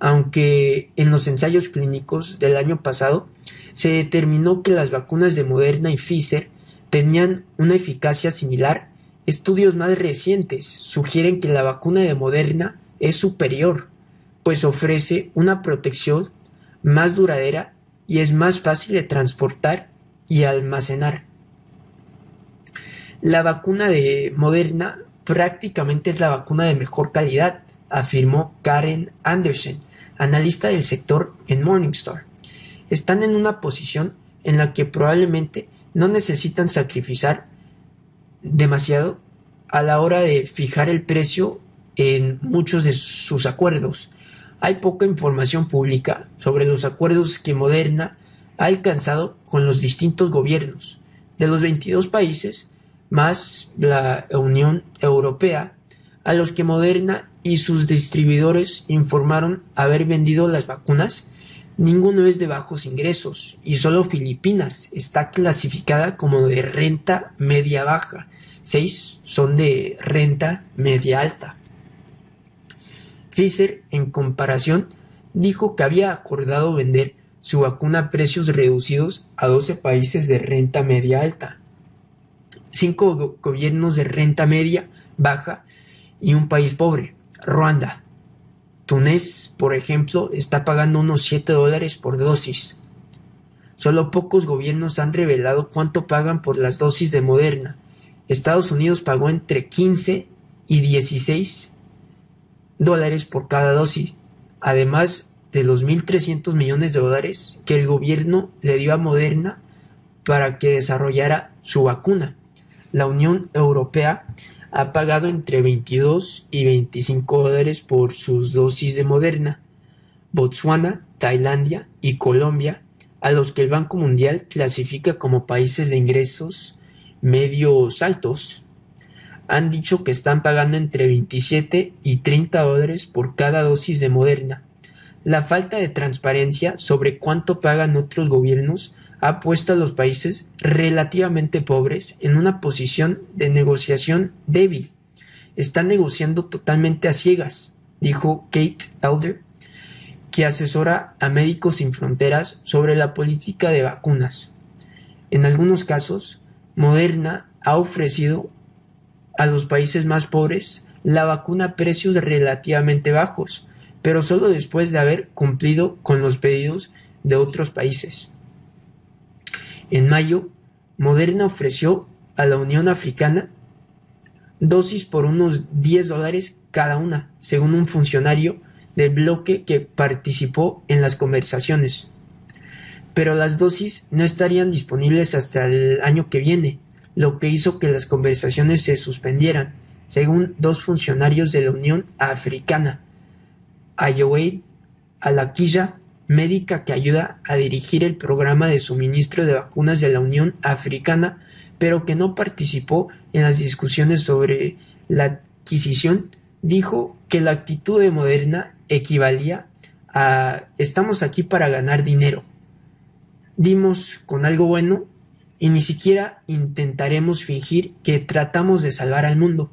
Aunque en los ensayos clínicos del año pasado se determinó que las vacunas de Moderna y Pfizer tenían una eficacia similar, estudios más recientes sugieren que la vacuna de Moderna es superior, pues ofrece una protección más duradera y es más fácil de transportar y almacenar. La vacuna de Moderna prácticamente es la vacuna de mejor calidad, afirmó Karen Anderson, analista del sector en Morningstar. Están en una posición en la que probablemente no necesitan sacrificar demasiado a la hora de fijar el precio en muchos de sus acuerdos. Hay poca información pública sobre los acuerdos que Moderna ha alcanzado con los distintos gobiernos. De los 22 países, más la Unión Europea, a los que Moderna y sus distribuidores informaron haber vendido las vacunas, ninguno es de bajos ingresos y solo Filipinas está clasificada como de renta media baja. 6 son de renta media alta. Pfizer, en comparación, dijo que había acordado vender su vacuna a precios reducidos a 12 países de renta media alta, 5 gobiernos de renta media baja y un país pobre, Ruanda. Túnez, por ejemplo, está pagando unos $7 por dosis. Solo pocos gobiernos han revelado cuánto pagan por las dosis de Moderna. Estados Unidos pagó entre $15 y $16 por cada dosis, además de los $1.300 millones que el gobierno le dio a Moderna para que desarrollara su vacuna. La Unión Europea ha pagado entre $22 y $25 por sus dosis de Moderna. Botsuana, Tailandia y Colombia, a los que el Banco Mundial clasifica como países de ingresos medios altos, han dicho que están pagando entre $27 y $30 por cada dosis de Moderna. La falta de transparencia sobre cuánto pagan otros gobiernos ha puesto a los países relativamente pobres en una posición de negociación débil. Están negociando totalmente a ciegas, dijo Kate Elder, que asesora a Médicos Sin Fronteras sobre la política de vacunas. En algunos casos, Moderna ha ofrecido a los países más pobres la vacuna a precios relativamente bajos, pero solo después de haber cumplido con los pedidos de otros países. En mayo, Moderna ofreció a la Unión Africana dosis por unos $10 cada una, según un funcionario del bloque que participó en las conversaciones. Pero las dosis no estarían disponibles hasta el año que viene, lo que hizo que las conversaciones se suspendieran, según dos funcionarios de la Unión Africana, Ayoade Alakiya, médica que ayuda a dirigir el programa de suministro de vacunas de la Unión Africana, pero que no participó en las discusiones sobre la adquisición, dijo que la actitud de Moderna equivalía a «estamos aquí para ganar dinero. Dimos con algo bueno y ni siquiera intentaremos fingir que tratamos de salvar al mundo».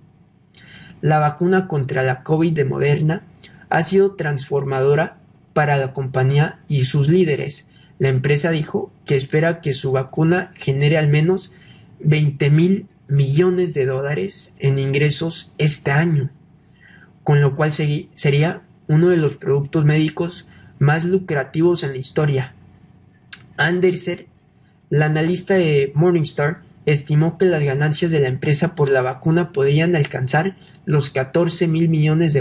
La vacuna contra la COVID de Moderna ha sido transformadora para la compañía y sus líderes. La empresa dijo que espera que su vacuna genere al menos $20 mil millones en ingresos este año, con lo cual sería uno de los productos médicos más lucrativos en la historia. Andersen, la analista de Morningstar, estimó que las ganancias de la empresa por la vacuna podrían alcanzar los $14 mil millones.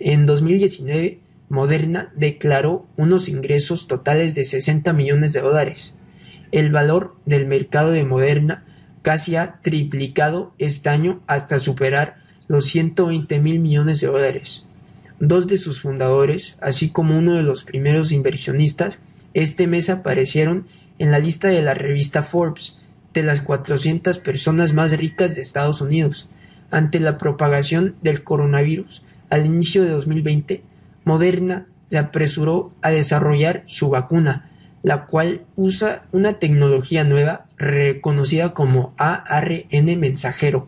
En 2019, Moderna declaró unos ingresos totales de $60 millones. El valor del mercado de Moderna casi ha triplicado este año hasta superar los $120 mil millones. Dos de sus fundadores, así como uno de los primeros inversionistas, este mes aparecieron en la lista de la revista Forbes de las 400 personas más ricas de Estados Unidos. Ante la propagación del coronavirus al inicio de 2020, Moderna se apresuró a desarrollar su vacuna, la cual usa una tecnología nueva reconocida como ARN mensajero,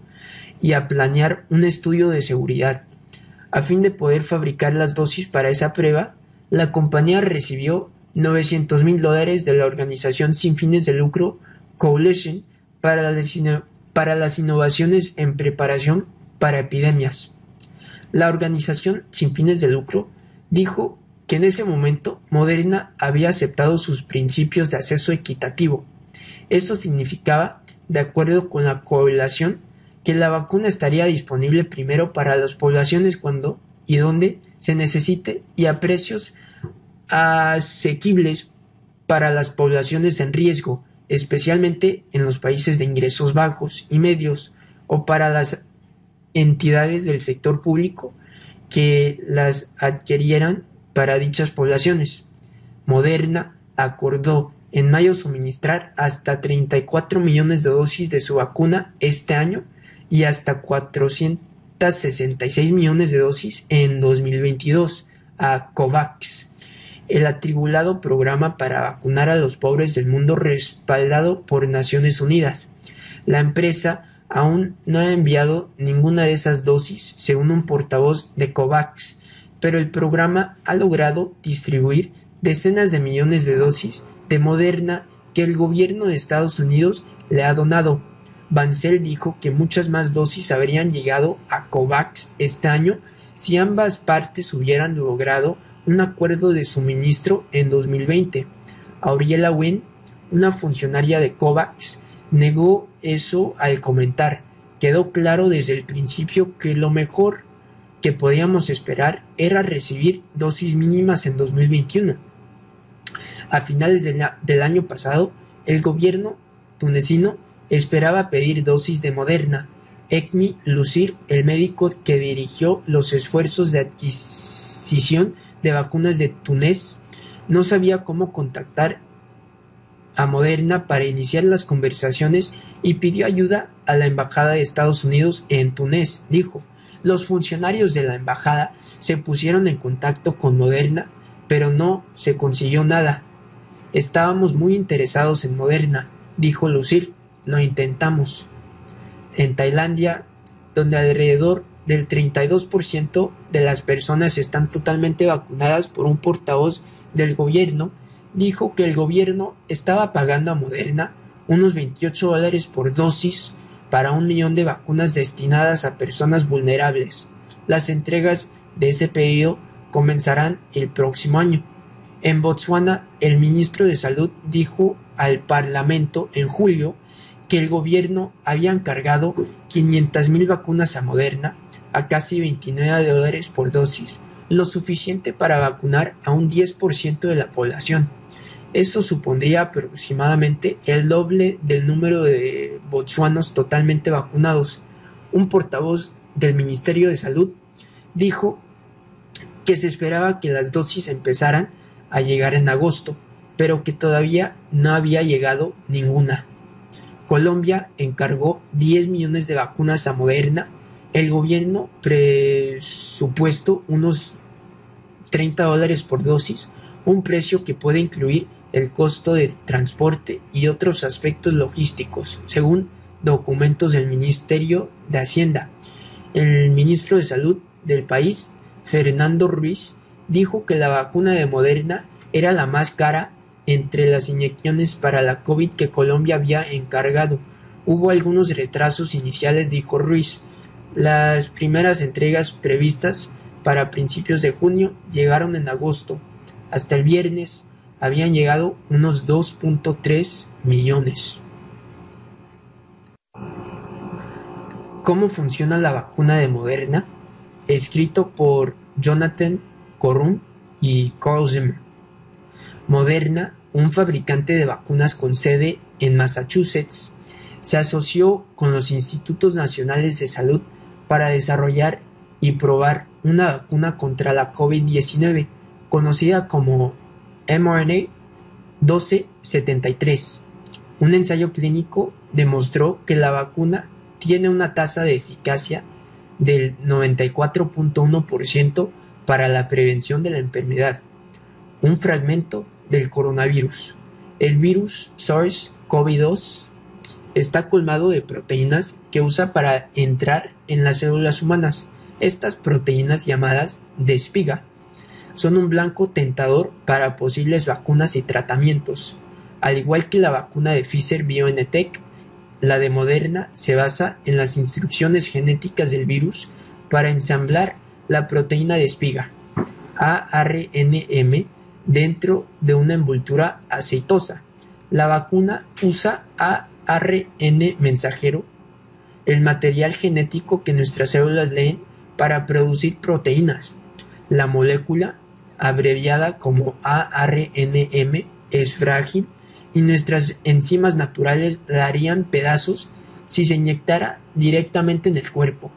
y a planear un estudio de seguridad. A fin de poder fabricar las dosis para esa prueba, la compañía recibió $900 mil de la organización sin fines de lucro Coalition para las innovaciones en preparación para epidemias. La organización sin fines de lucro dijo que en ese momento Moderna había aceptado sus principios de acceso equitativo. Esto significaba, de acuerdo con la coalición, que la vacuna estaría disponible primero para las poblaciones cuando y donde se necesite y a precios asequibles para las poblaciones en riesgo, especialmente en los países de ingresos bajos y medios, o para las entidades del sector público que las adquirieran para dichas poblaciones. Moderna acordó en mayo suministrar hasta 34 millones de dosis de su vacuna este año y hasta 466 millones de dosis en 2022 a COVAX, el atribulado programa para vacunar a los pobres del mundo respaldado por Naciones Unidas. La empresa aún no ha enviado ninguna de esas dosis, según un portavoz de COVAX, pero el programa ha logrado distribuir decenas de millones de dosis de Moderna que el gobierno de Estados Unidos le ha donado. Bancel dijo que muchas más dosis habrían llegado a COVAX este año si ambas partes hubieran logrado un acuerdo de suministro en 2020. Auriela Wynn, una funcionaria de COVAX, negó eso al comentar: quedó claro desde el principio que lo mejor que podíamos esperar era recibir dosis mínimas en 2021. A finales del año pasado, el gobierno tunecino esperaba pedir dosis de Moderna. Ekmi Lucir, el médico que dirigió los esfuerzos de adquisición de vacunas de Túnez, no sabía cómo contactar a Moderna para iniciar las conversaciones y pidió ayuda a la embajada de Estados Unidos en Túnez. Dijo: los funcionarios de la embajada se pusieron en contacto con Moderna, pero no se consiguió nada. Estábamos muy interesados en Moderna, dijo Lucir. Lo intentamos. En Tailandia, donde alrededor del 32% de las personas están totalmente vacunadas por un portavoz del gobierno, dijo que el gobierno estaba pagando a Moderna unos $28 por dosis para 1 millón de vacunas destinadas a personas vulnerables. Las entregas de ese pedido comenzarán el próximo año. En Botswana, el ministro de Salud dijo al Parlamento en julio que el gobierno había encargado 500.000 vacunas a Moderna a casi $29 por dosis, lo suficiente para vacunar a un 10% de la población. Eso supondría aproximadamente el doble del número de botsuanos totalmente vacunados. Un portavoz del Ministerio de Salud dijo que se esperaba que las dosis empezaran a llegar en agosto, pero que todavía no había llegado ninguna. Colombia encargó 10 millones de vacunas a Moderna. El gobierno presupuestó unos $30 por dosis, un precio que puede incluir el costo del transporte y otros aspectos logísticos, según documentos del Ministerio de Hacienda. El ministro de Salud del país, Fernando Ruiz, dijo que la vacuna de Moderna era la más cara entre las inyecciones para la COVID que Colombia había encargado. Hubo algunos retrasos iniciales, dijo Ruiz. Las primeras entregas previstas para principios de junio llegaron en agosto. Hasta el viernes habían llegado unos 2.3 millones. ¿Cómo funciona la vacuna de Moderna? Escrito por Jonathan Corum y Carl Zimmer. Moderna, un fabricante de vacunas con sede en Massachusetts, se asoció con los Institutos Nacionales de Salud para desarrollar y probar una vacuna contra la COVID-19, conocida como mRNA-1273. Un ensayo clínico demostró que la vacuna tiene una tasa de eficacia del 94.1% para la prevención de la enfermedad. Un fragmento del coronavirus. El virus SARS-CoV-2 está colmado de proteínas que usa para entrar en las células humanas. Estas proteínas, llamadas de espiga, son un blanco tentador para posibles vacunas y tratamientos. Al igual que la vacuna de Pfizer-BioNTech, la de Moderna se basa en las instrucciones genéticas del virus para ensamblar la proteína de espiga, ARNm, dentro de una envoltura aceitosa. La vacuna usa ARN mensajero, el material genético que nuestras células leen para producir proteínas. La molécula, abreviada como ARNm, es frágil y nuestras enzimas naturales la harían pedazos si se inyectara directamente en el cuerpo.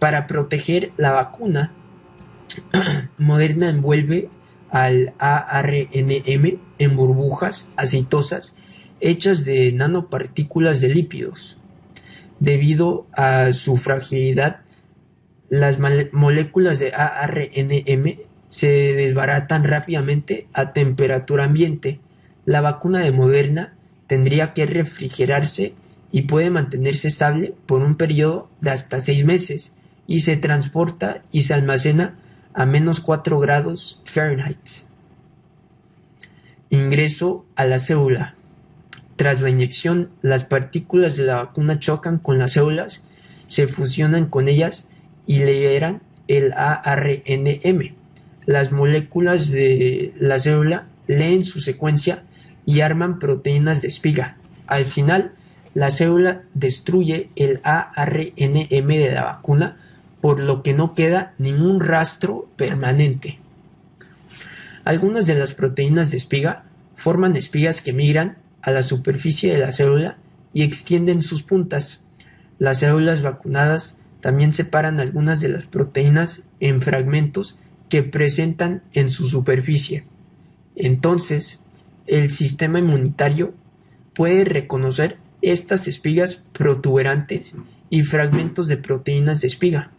Para proteger la vacuna, Moderna envuelve al ARNm en burbujas aceitosas hechas de nanopartículas de lípidos. Debido a su fragilidad, las moléculas de ARNm se desbaratan rápidamente a temperatura ambiente. La vacuna de Moderna tendría que refrigerarse y puede mantenerse estable por un periodo de hasta 6 meses, y se transporta y se almacena a menos 4 grados Fahrenheit. Ingreso a la célula. Tras la inyección, las partículas de la vacuna chocan con las células, se fusionan con ellas y liberan el ARNm. Las moléculas de la célula leen su secuencia y arman proteínas de espiga. Al final, la célula destruye el ARNm de la vacuna, por lo que no queda ningún rastro permanente. Algunas de las proteínas de espiga forman espigas que migran a la superficie de la célula y extienden sus puntas. Las células vacunadas también separan algunas de las proteínas en fragmentos que presentan en su superficie. Entonces, el sistema inmunitario puede reconocer estas espigas protuberantes y fragmentos de proteínas de espiga.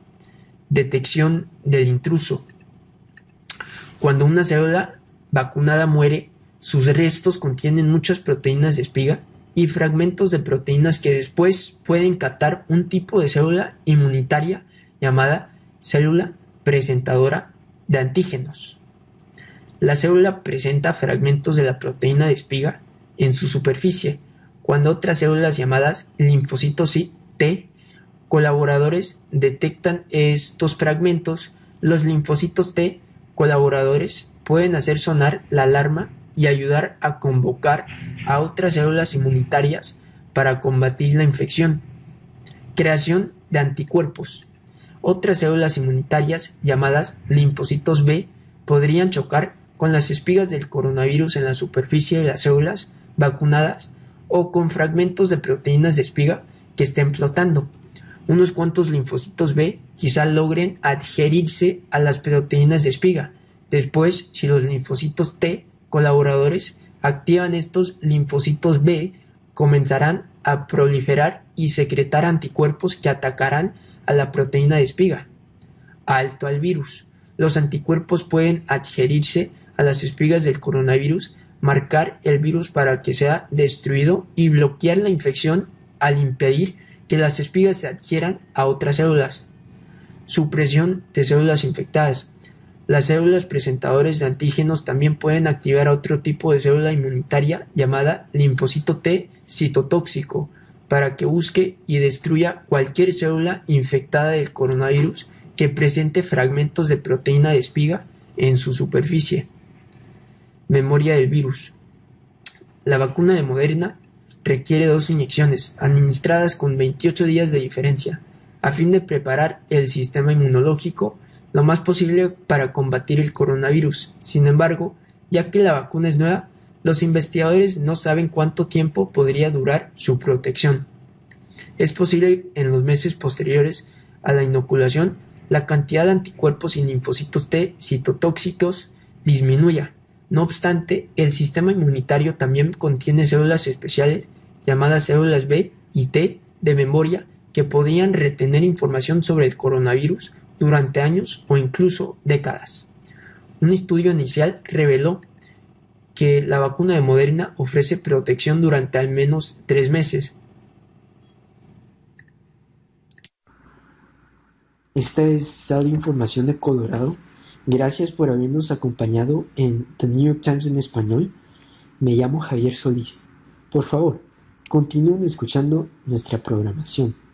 Detección del intruso. Cuando una célula vacunada muere, sus restos contienen muchas proteínas de espiga y fragmentos de proteínas que después pueden captar un tipo de célula inmunitaria llamada célula presentadora de antígenos. La célula presenta fragmentos de la proteína de espiga en su superficie, cuando otras células llamadas linfocitos T colaboradores detectan estos fragmentos. Los linfocitos T colaboradores pueden hacer sonar la alarma y ayudar a convocar a otras células inmunitarias para combatir la infección. Creación de anticuerpos. Otras células inmunitarias llamadas linfocitos B podrían chocar con las espigas del coronavirus en la superficie de las células vacunadas o con fragmentos de proteínas de espiga que estén flotando. Unos cuantos linfocitos B quizá logren adherirse a las proteínas de espiga. Después, si los linfocitos T colaboradores activan estos linfocitos B, comenzarán a proliferar y secretar anticuerpos que atacarán a la proteína de espiga. Alto al virus. Los anticuerpos pueden adherirse a las espigas del coronavirus, marcar el virus para que sea destruido y bloquear la infección al impedir que las espigas se adhieran a otras células. Supresión de células infectadas. Las células presentadoras de antígenos también pueden activar a otro tipo de célula inmunitaria llamada linfocito T citotóxico para que busque y destruya cualquier célula infectada del coronavirus que presente fragmentos de proteína de espiga en su superficie. Memoria del virus. La vacuna de Moderna requiere 2 inyecciones, administradas con 28 días de diferencia, a fin de preparar el sistema inmunológico lo más posible para combatir el coronavirus. Sin embargo, ya que la vacuna es nueva, los investigadores no saben cuánto tiempo podría durar su protección. Es posible en los meses posteriores a la inoculación, la cantidad de anticuerpos y linfocitos T citotóxicos disminuya. No obstante, el sistema inmunitario también contiene células especiales llamadas células B y T de memoria que podrían retener información sobre el coronavirus durante años o incluso décadas. Un estudio inicial reveló que la vacuna de Moderna ofrece protección durante al menos 3 meses. Esta es Sal Información de Colorado. Gracias por habernos acompañado en The New York Times en español. Me llamo Javier Solís. Por favor, continúen escuchando nuestra programación.